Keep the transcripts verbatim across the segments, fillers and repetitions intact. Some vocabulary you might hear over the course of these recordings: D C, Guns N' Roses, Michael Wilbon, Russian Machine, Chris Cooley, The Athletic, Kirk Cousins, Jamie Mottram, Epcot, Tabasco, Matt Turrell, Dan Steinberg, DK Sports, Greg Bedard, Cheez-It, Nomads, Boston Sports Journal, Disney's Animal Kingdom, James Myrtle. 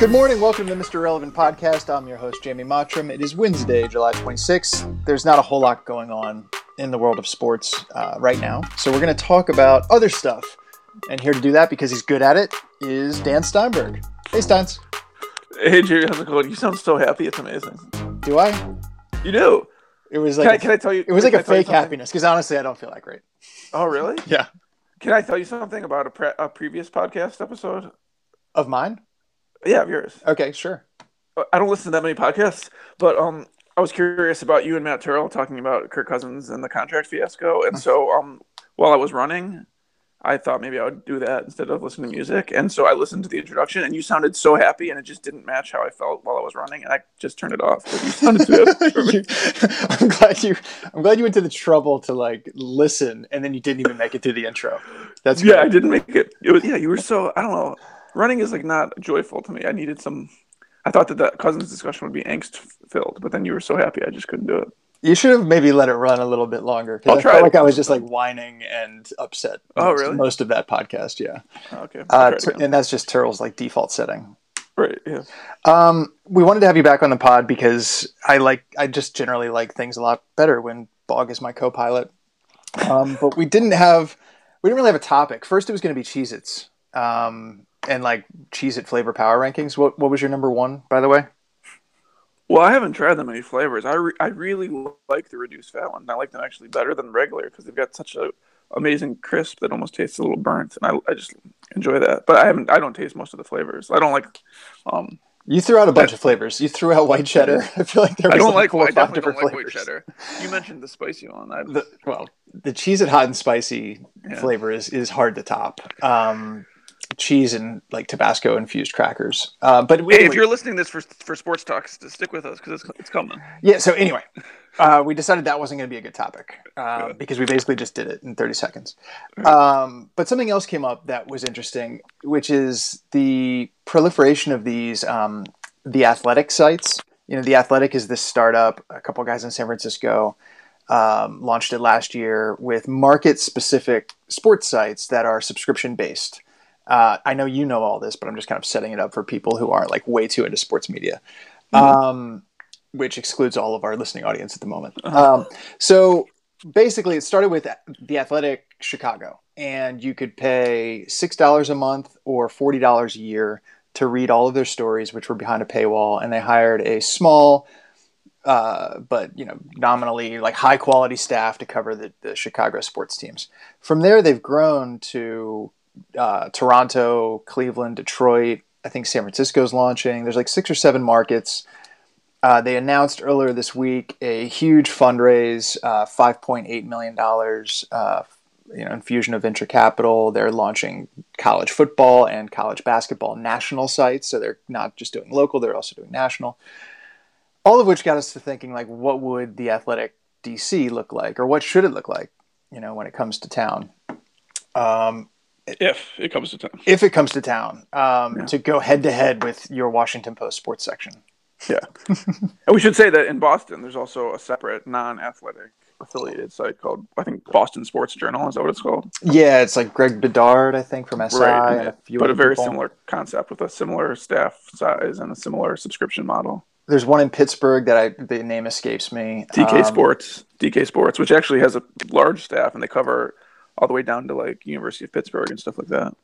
Good morning. Welcome to the Mister Relevant Podcast. I'm your host, Jamie Mottram. It is Wednesday, July twenty-sixth. There's not a whole lot going on in the world of sports uh, right now, so we're going to talk about other stuff. And here to do that, because he's good at it, is Dan Steinberg. Hey, Steins. Hey, Jerry. How's it going? You sound so happy. It's amazing. Do I? You do. It was like, can I, can I tell you? It was like a fake happiness, because honestly, I don't feel that great. Oh, really? Yeah. Can I tell you something about a, pre- a previous podcast episode? Of mine? Yeah, of yours. Okay, sure. I don't listen to that many podcasts, but um, I was curious about you and Matt Turrell talking about Kirk Cousins and the contract fiasco. And so um, while I was running, I thought maybe I would do that instead of listening to music. And so I listened to the introduction, and you sounded so happy, and it just didn't match how I felt while I was running, and I just turned it off. You sounded too happy. I'm glad you. I'm glad you went to the trouble to like listen, and then you didn't even make it through the intro. That's yeah, great. I didn't make it. It was yeah, you were so I don't know. Running is like not joyful to me. I needed some. I thought that the Cousins discussion would be angst filled, but then you were so happy, I just couldn't do it. You should have maybe let it run a little bit longer, because I felt like I was just like whining and upset. Oh, really? Most of that podcast, yeah. Oh, okay. Uh, and that's just Turrell's like default setting. Right. Yeah. Um, we wanted to have you back on the pod because I like I just generally like things a lot better when Bog is my co-pilot. Um, but we didn't have we didn't really have a topic. First, it was going to be Cheez-Its um, and like Cheez-It flavor power rankings. What What was your number one, by the way? Well, I haven't tried that many flavors. I, re- I really like the reduced fat one. I like them actually better than regular because they've got such a amazing crisp that almost tastes a little burnt, and I, I just enjoy that. But I haven't. I don't taste most of the flavors. I don't like. Um, you threw out a bunch I, of flavors. You threw out white cheddar. I feel like there was I don't like, like I definitely don't like flavors. White cheddar. You mentioned the spicy one. I, the, well, the Cheez-It hot and spicy yeah. flavor is is hard to top. Um, cheese and like Tabasco infused crackers. Uh, but anyway, hey, if you're listening to this for for sports talks, to stick with us because it's, it's coming. Yeah. So anyway, uh, we decided that wasn't going to be a good topic uh, because we basically just did it in thirty seconds. Um, but something else came up that was interesting, which is the proliferation of these um, The Athletic sites. You know, The Athletic is this startup. A couple guys in San Francisco um, launched it last year with market specific sports sites that are subscription based. Uh, I know you know all this, but I'm just kind of setting it up for people who aren't like way too into sports media, mm-hmm. um, which excludes all of our listening audience at the moment. Uh-huh. Um, so basically, it started with The Athletic Chicago, and you could pay six dollars a month or forty dollars a year to read all of their stories, which were behind a paywall. And they hired a small, uh, but you know, nominally like high quality staff to cover the, the Chicago sports teams. From there, they've grown to Uh, Toronto, Cleveland, Detroit. I think San Francisco's launching. There's like six or seven markets. Uh, they announced earlier this week a huge fundraise, uh, five point eight million dollars, uh, you know, infusion of venture capital. They're launching college football and college basketball national sites. So they're not just doing local, they're also doing national. All of which got us to thinking, like, what would The Athletic D C look like? Or what should it look like, you know, when it comes to town? Um, If it comes to town. If it comes to town, um, yeah. to go head-to-head with your Washington Post sports section. Yeah. And we should say that in Boston, there's also a separate non-athletic affiliated site called, I think, Boston Sports Journal. Is that what it's called? Yeah, it's like Greg Bedard, I think, from S I. Right, and a few but a very people. Similar concept with a similar staff size and a similar subscription model. There's one in Pittsburgh that I the name escapes me. D K um, Sports. D K Sports, which actually has a large staff, and they cover all the way down to like University of Pittsburgh and stuff like that.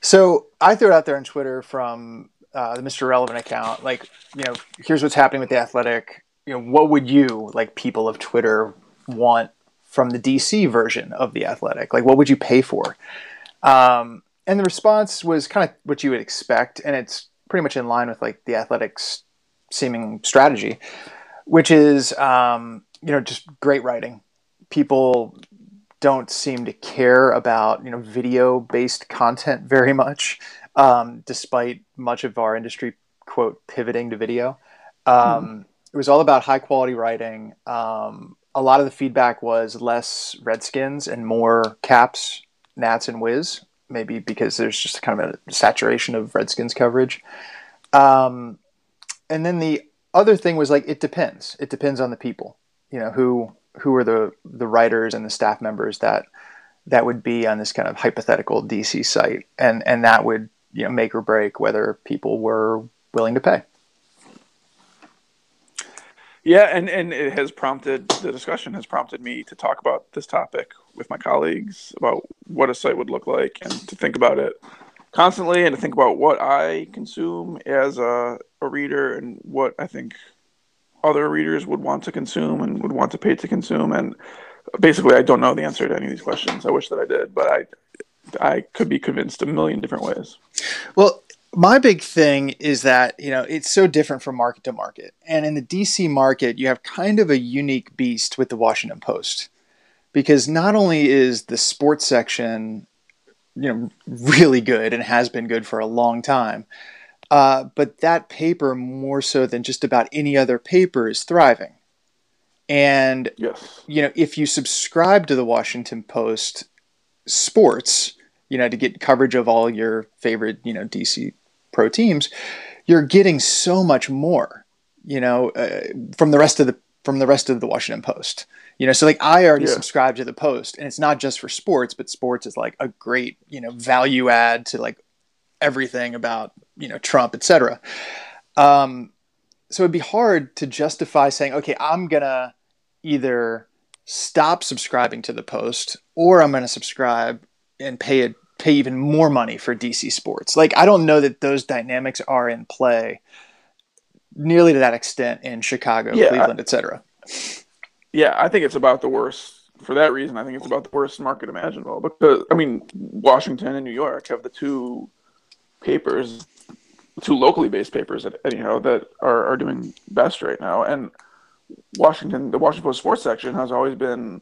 So I threw it out there on Twitter from uh, the Mister Relevant account, like, you know, here's what's happening with The Athletic. You know, what would you, like people of Twitter, want from the D C version of The Athletic? Like, what would you pay for? Um, and the response was kind of what you would expect, and it's pretty much in line with like The Athletic's seeming strategy, which is, um, you know, just great writing. People don't seem to care about, you know, video-based content very much, um, despite much of our industry, quote, pivoting to video. Um, mm-hmm. It was all about high-quality writing. Um, a lot of the feedback was less Redskins and more Caps, Nats, and Wiz, maybe because there's just kind of a saturation of Redskins coverage. Um, and then the other thing was, like, it depends. It depends on the people, you know, who... who are the, the writers and the staff members that that would be on this kind of hypothetical D C site. And, and that would, you know, make or break whether people were willing to pay. Yeah, and, and it has prompted, the discussion has prompted me to talk about this topic with my colleagues about what a site would look like and to think about it constantly and to think about what I consume as a, a reader and what I think other readers would want to consume and would want to pay to consume. And basically, I don't know the answer to any of these questions. I wish that I did, but I I could be convinced a million different ways. Well, my big thing is that, you know, it's so different from market to market. And in the D C market, you have kind of a unique beast with the Washington Post, because not only is the sports section, you know, really good and has been good for a long time, uh, but that paper, more so than just about any other paper, is thriving. And, yes. you know, if you subscribe to the Washington Post sports, you know, to get coverage of all your favorite, you know, D C pro teams, you're getting so much more, you know, uh, from the rest of the, from the rest of the Washington Post, you know, so like I already yeah. subscribe to the Post, and it's not just for sports, but sports is like a great, you know, value add to like everything about, you know, Trump, et cetera. Um, so it'd be hard to justify saying, okay, I'm going to either stop subscribing to the Post or I'm going to subscribe and pay a, pay even more money for D C sports. Like, I don't know that those dynamics are in play nearly to that extent in Chicago, yeah, Cleveland, et cetera. Yeah, I think it's about the worst. For that reason, I think it's about the worst market imaginable. Because, I mean, Washington and New York have the two papers, two locally based papers, that, anyhow, that are, are doing best right now. And Washington, the Washington Post sports section has always been,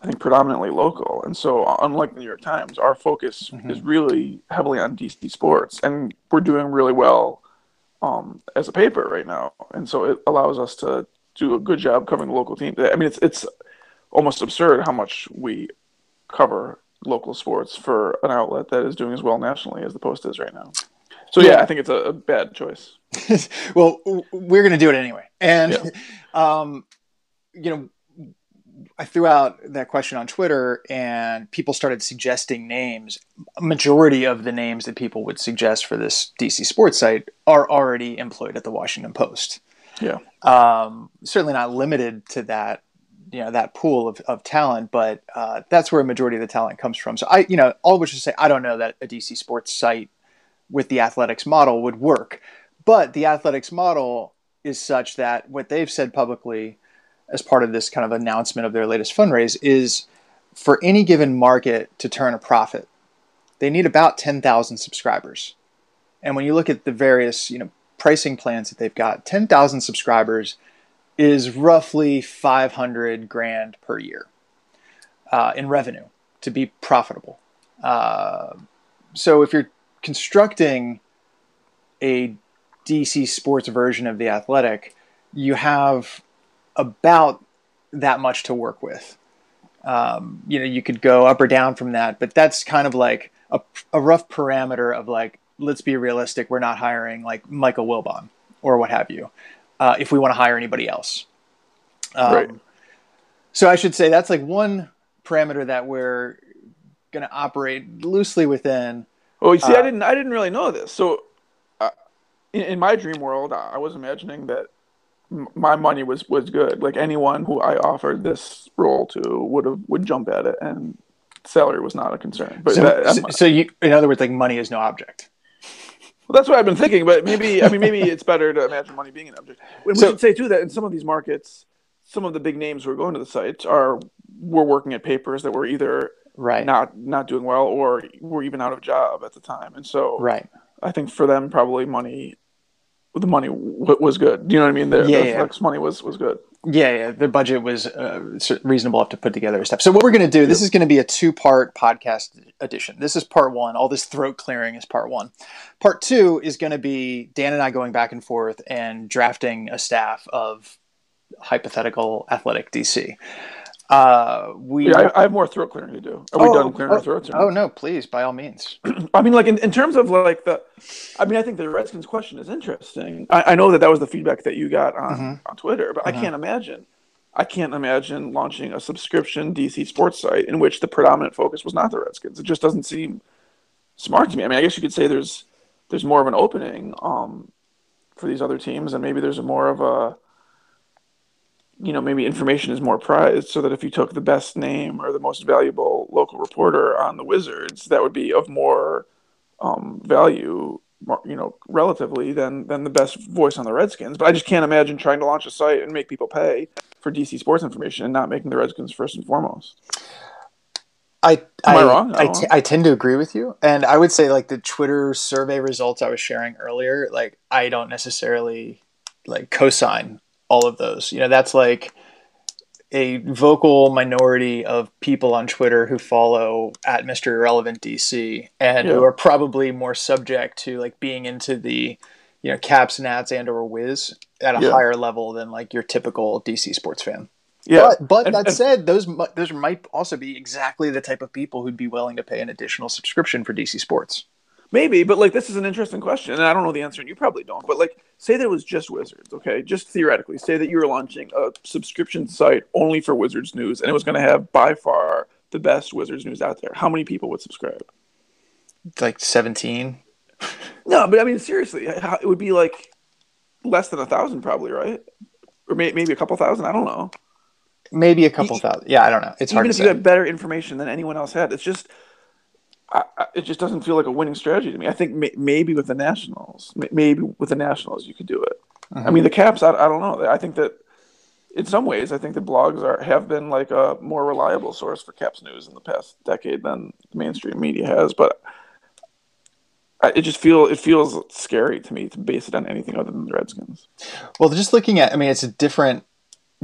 I think, predominantly local. And so, unlike the New York Times, our focus mm-hmm. is really heavily on D C sports. And we're doing really well um, as a paper right now. And so it allows us to do a good job covering the local team. I mean, it's it's almost absurd how much we cover local sports for an outlet that is doing as well nationally as the Post is right now. So, yeah, yeah I think it's a, a bad choice. Well, we're going to do it anyway. And, yeah. um, you know, I threw out that question on Twitter and people started suggesting names. A majority of the names that people would suggest for this D C sports site are already employed at the Washington Post. Yeah. Um, certainly not limited to that, you know, that pool of, of talent, but uh, that's where a majority of the talent comes from. So I, you know, all which is to say, I don't know that a D C sports site with the Athletic's model would work, but the Athletic's model is such that what they've said publicly as part of this kind of announcement of their latest fundraise is for any given market to turn a profit, they need about ten thousand subscribers. And when you look at the various, you know, pricing plans that they've got, ten thousand subscribers is roughly five hundred grand per year uh, in revenue to be profitable. Uh, so if you're constructing a D C sports version of The Athletic, you have about that much to work with. Um, you know, you could go up or down from that, but that's kind of like a, a rough parameter of like, let's be realistic. We're not hiring like Michael Wilbon or what have you, uh, if we want to hire anybody else. Um, right. So I should say that's like one parameter that we're going to operate loosely within. Oh, you see, uh, I didn't, I didn't really know this. So uh, in, in my dream world, I was imagining that my money was, was good. Like anyone who I offered this role to would have would jump at it, and salary was not a concern. But so, that, so, so you, in other words, like money is no object. Well, that's what I've been thinking. But maybe I mean maybe it's better to imagine money being an object. We so, should say too that in some of these markets, some of the big names who are going to the sites are were working at papers that were either right not not doing well or were even out of job at the time, and so right. I think for them probably money. The money w- was good. Do you know what I mean? The, yeah, the yeah. Flex money was, was good. Yeah, yeah. The budget was uh, reasonable enough to put together a step. So what we're going to do, this is going to be a two-part podcast edition. This is part one. All this throat clearing is part one. Part two is going to be Dan and I going back and forth and drafting a staff of hypothetical Athletic D C. Uh, we. Yeah, I, I have more throat clearing to do. Are oh, we done clearing oh, our throats? Or... Oh no, please, by all means. I mean, like in, in terms of like the, I mean, I think the Redskins question is interesting. I, I know that that was the feedback that you got on, mm-hmm. on Twitter, but mm-hmm. I can't imagine, I can't imagine launching a subscription D C sports site in which the predominant focus was not the Redskins. It just doesn't seem smart to me. I mean, I guess you could say there's, there's more of an opening, um, for these other teams, and maybe there's more of a, you know, maybe information is more prized, so that if you took the best name or the most valuable local reporter on the Wizards, that would be of more um, value, you know, relatively than than the best voice on the Redskins. But I just can't imagine trying to launch a site and make people pay for D C sports information and not making the Redskins first and foremost. I Am I, I wrong? I, I, t- I tend to agree with you. And I would say, like, the Twitter survey results I was sharing earlier, like, I don't necessarily, like, co-sign all of those. You know, that's like a vocal minority of people on Twitter who follow at Mister Irrelevant D C and yeah. who are probably more subject to, like, being into the, you know, Caps, Nats, and or Wiz at a yeah. higher level than, like, your typical D C sports fan. Yeah. But, but and, that and, said, those those might also be exactly the type of people who'd be willing to pay an additional subscription for D C sports. Maybe, but, like, this is an interesting question, and I don't know the answer, and you probably don't. But, like, say that it was just Wizards, okay? Just theoretically. Say that you were launching a subscription site only for Wizards news, and it was going to have, by far, the best Wizards news out there. How many people would subscribe? Like seventeen? No, but, I mean, seriously, it would be, like, less than a thousand probably, right? Or may- maybe a couple thousand? I don't know. Maybe a couple you, thousand. Yeah, I don't know. It's hard to say. Even if you had better information than anyone else had, it's just I, I, it just doesn't feel like a winning strategy to me. I think may, maybe with the Nationals, may, maybe with the Nationals, you could do it. Mm-hmm. I mean, the Caps, I, I don't know. I think that in some ways, I think that blogs are have been like a more reliable source for Caps news in the past decade than the mainstream media has. But I, it just feel it feels scary to me to base it on anything other than the Redskins. Well, just looking at, I mean, it's a different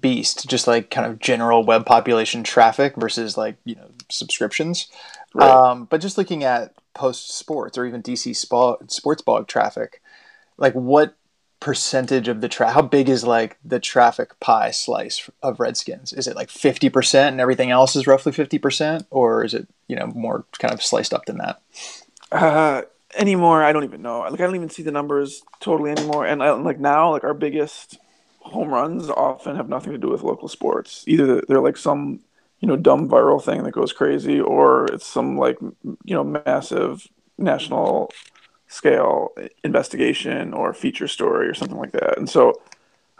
beast, just like kind of general web population traffic versus, like, you know, subscriptions. Right. Um, but just looking at Post Sports or even D C spa- sports blog traffic, like, what percentage of the tra- how big is, like, the traffic pie slice of Redskins? Is it like fifty percent and everything else is roughly fifty percent, or is it, you know, more kind of sliced up than that? Uh, anymore, I don't even know. Like, I don't even see the numbers totally anymore. And I, like now, like our biggest home runs often have nothing to do with local sports. Either they're like some, you know, dumb viral thing that goes crazy, or it's some, like, you know, massive national scale investigation or feature story or something like that. And so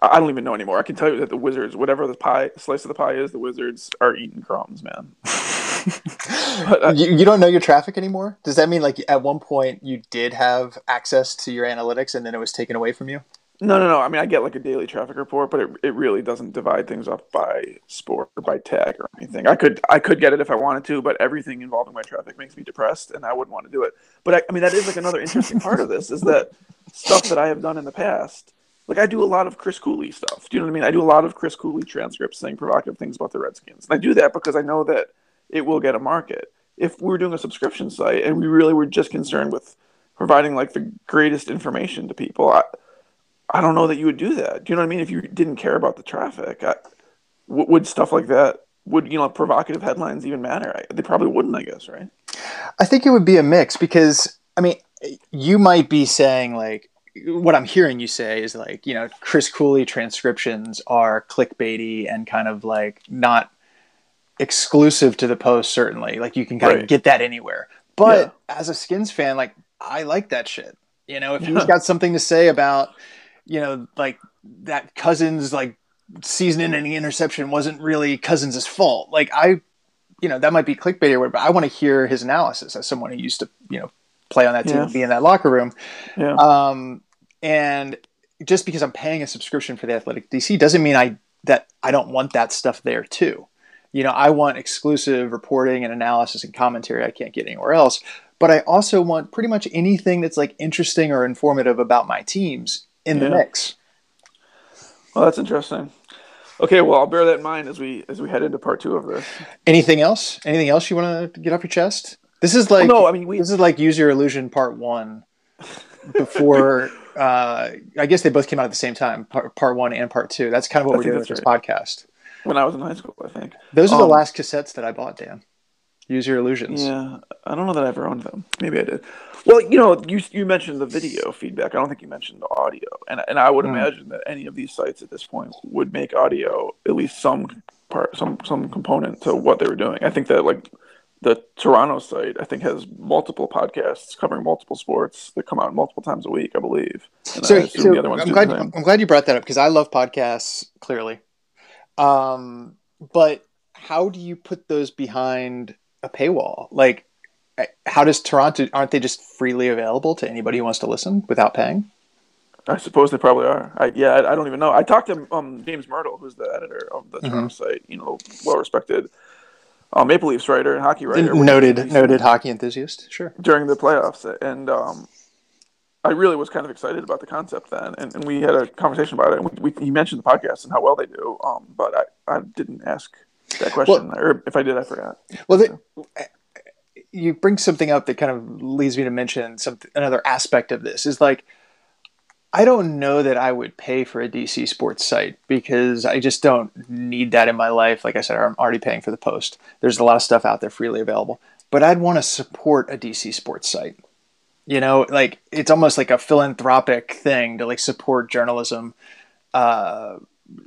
I don't even know anymore. I can tell you that the Wizards, whatever the pie slice of the pie is, the Wizards are eating crumbs, man. But, uh, you, you don't know your traffic anymore? Does that mean, like, at one point you did have access to your analytics and then it was taken away from you? No, no, no. I mean, I get, like, a daily traffic report, but it it really doesn't divide things up by sport or by tag or anything. I could I could get it if I wanted to, but everything involving my traffic makes me depressed, and I wouldn't want to do it. But, I, I mean, that is, like, another interesting part of this, is that stuff that I have done in the past. Like, I do a lot of Chris Cooley stuff. Do you know what I mean? I do a lot of Chris Cooley transcripts saying provocative things about the Redskins. And I do that because I know that it will get a market. If we were doing a subscription site and we really were just concerned with providing, like, the greatest information to people, I I don't know that you would do that. Do you know what I mean? If you didn't care about the traffic, I, w- would stuff like that, would, you know, provocative headlines even matter? I, they probably wouldn't, I guess, right? I think it would be a mix, because, I mean, you might be saying, like, what I'm hearing you say is, like, you know, Chris Cooley transcriptions are clickbaity and kind of, like, not exclusive to the Post, certainly. Like, you can kind right. of get that anywhere. But yeah. as a Skins fan, like, I like that shit. You know, if yeah. you've got something to say about, you know, like, that Cousins, like, season-ending interception wasn't really Cousins' fault. Like, I, you know, that might be clickbait or whatever, but I want to hear his analysis as someone who used to, you know, play on that team yeah. and be in that locker room. Yeah. Um, and just because I'm paying a subscription for the Athletic D C doesn't mean I that I don't want that stuff there too. You know, I want exclusive reporting and analysis and commentary I can't get anywhere else. But I also want pretty much anything that's, like, interesting or informative about my teams in the yeah. mix. Well, that's interesting. Okay, well, I'll bear that in mind as we as we head into part two of this. Anything else? Anything else you want to get off your chest? This is like well, no, I mean we... this is like Use Your Illusion Part One. Before uh, I guess they both came out at the same time, part, part one and part two. That's kind of what I we're doing with right. this podcast. When I was in high school, I think those are um, the last cassettes that I bought, Dan. Use Your Illusions. Yeah, I don't know that I ever owned them. Maybe I did. Well, you know, you you mentioned the video feedback. I don't think you mentioned the audio. And and I would mm. imagine that any of these sites at this point would make audio at least some part, some some component to what they were doing. I think that, like, the Toronto site, I think, has multiple podcasts covering multiple sports that come out multiple times a week, I believe. And so, I so the other ones I'm, glad, I'm glad you brought that up because I love podcasts, clearly. Um, but how do you put those behind a paywall? Like, how does Toronto, aren't they just freely available to anybody who wants to listen without paying? I suppose they probably are. I, yeah, I, I don't even know. I talked to um, James Myrtle, who's the editor of the Toronto mm-hmm. site, you know, well-respected um, Maple Leafs writer and hockey writer. Noted noted hockey enthusiast, sure. During the playoffs. And um, I really was kind of excited about the concept then, and, and we had a conversation about it. And we, we, he mentioned the podcast and how well they do, um, but I, I didn't ask that question. Well, or if I did, I forgot. Well, so. the, you bring something up that kind of leads me to mention something, another aspect of this is like, I don't know that I would pay for a D C sports site because I just don't need that in my life. Like I said, I'm already paying for the Post. There's a lot of stuff out there freely available, but I'd want to support a D C sports site. You know, like it's almost like a philanthropic thing to like support journalism, uh,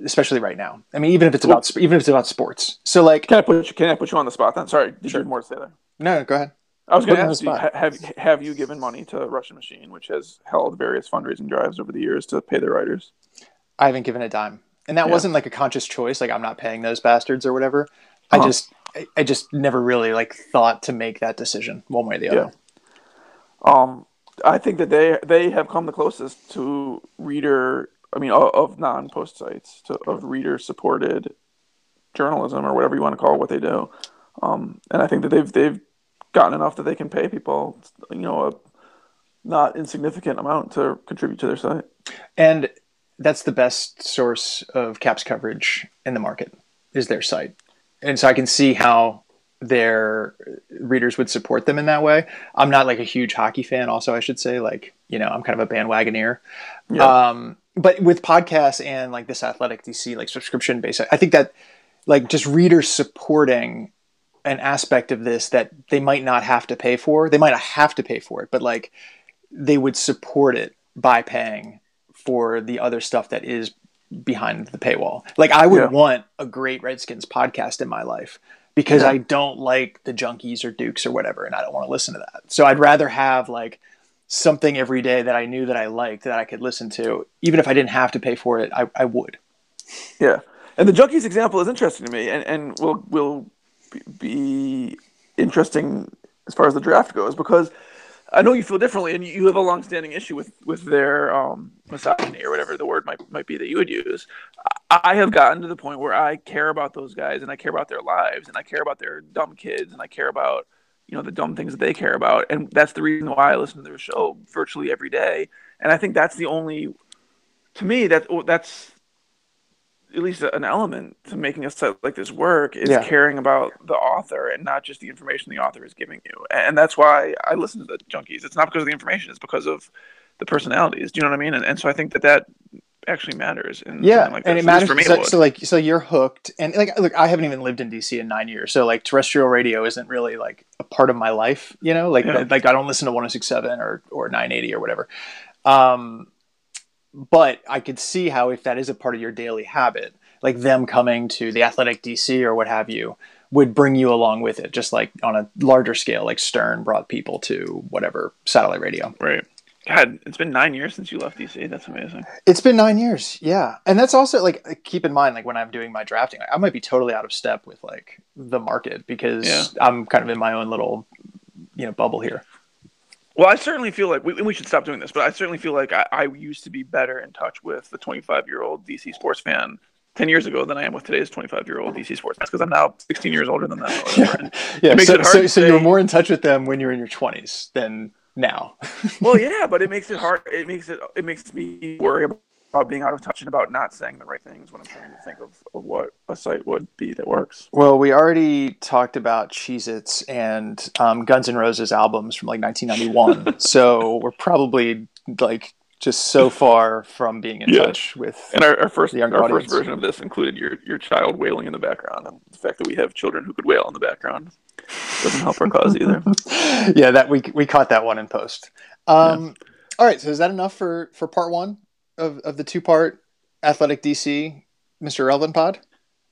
especially right now. I mean, even if it's well, about even if it's about sports. So like, can I put you, can I put you on the spot then? Sorry, did sure. you have more to say there? No, go ahead. I was going to ask you, have, have you given money to Russian Machine, which has held various fundraising drives over the years to pay their writers? I haven't given a dime. And that yeah. wasn't like a conscious choice, like I'm not paying those bastards or whatever. Uh-huh. I just I, I just never really like thought to make that decision one way or the other. Yeah. Um, I think that they they have come the closest to reader, I mean, of, of non-Post sites, to, of reader-supported journalism or whatever you want to call what they do. Um, and I think that they've they've gotten enough that they can pay people, you know, a not insignificant amount to contribute to their site. And that's the best source of Caps coverage in the market is their site. And so I can see how their readers would support them in that way. I'm not like a huge hockey fan also, I should say, like, you know, I'm kind of a bandwagoneer. Yeah. Um, but with podcasts and like this Athletic D C, like subscription based, I think that like just readers supporting an aspect of this that they might not have to pay for. They might not have to pay for it, but like they would support it by paying for the other stuff that is behind the paywall. Like I would yeah. want a great Redskins podcast in my life because yeah. I don't like the Junkies or Dukes or whatever. And I don't want to listen to that. So I'd rather have like something every day that I knew that I liked that I could listen to, even if I didn't have to pay for it, I, I would. Yeah. And the Junkies example is interesting to me and, and we'll, we'll, be interesting as far as the draft goes, because I know you feel differently and you have a long-standing issue with, with their um, misogyny or whatever the word might might be that you would use. I have gotten to the point where I care about those guys and I care about their lives and I care about their dumb kids and I care about, you know, the dumb things that they care about. And that's the reason why I listen to their show virtually every day. And I think that's the only, to me, that that's, at least an element to making a site like this work is yeah. caring about the author and not just the information the author is giving you. And that's why I listen to the Junkies. It's not because of the information, it's because of the personalities. Do you know what I mean? And, and so I think that that actually matters. In yeah. Like that. And it so matters. For me, so, it so like, so you're hooked and like, look, I haven't even lived in D C in nine years. So like terrestrial radio isn't really like a part of my life, you know, like, yeah. like I don't listen to one oh six point seven or, or nine eighty or whatever. Um, But I could see how if that is a part of your daily habit, like them coming to the Athletic D C or what have you, would bring you along with it, just like on a larger scale, like Stern brought people to whatever, satellite radio. Right. God, it's been nine years since you left D C. That's amazing. It's been nine years, yeah. And that's also, like, keep in mind, like, when I'm doing my drafting, I might be totally out of step with, like, the market because yeah. I'm kind of in my own little, you know, bubble here. Well, I certainly feel like we, we should stop doing this, but I certainly feel like I, I used to be better in touch with the twenty-five-year-old D C sports fan ten years ago than I am with today's twenty-five-year-old D C sports fan, because I'm now sixteen years older than them. Yeah, yeah. It so, so, so you were more in touch with them when you were in your twenties than now. Well, yeah, but it makes it hard. It makes it. It makes me worry about being out of touch and about not saying the right things when I'm trying to think of, of what a site would be that works. Well, we already talked about Cheez-Its and um, Guns N' Roses albums from like nineteen ninety-one. So we're probably like just so far from being in yeah. touch with and our, our first the younger our audience. First version of this included your, your child wailing in the background, and the fact that we have children who could wail in the background doesn't help our cause either. Yeah, that we we caught that one in post. Um, yeah. All right, so is that enough for, for part one? Of, of the two-part Athletic D C Mister Relevant pod?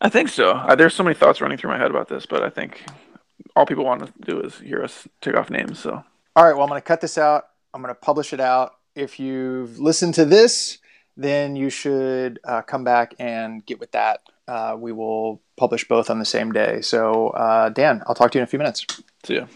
I think so. Uh, there's so many thoughts running through my head about this, but I think all people want to do is hear us take off names. So, all right, well, I'm going to cut this out. I'm going to publish it out. If you've listened to this, then you should uh, come back and get with that. Uh, we will publish both on the same day. So, uh, Dan, I'll talk to you in a few minutes. See ya.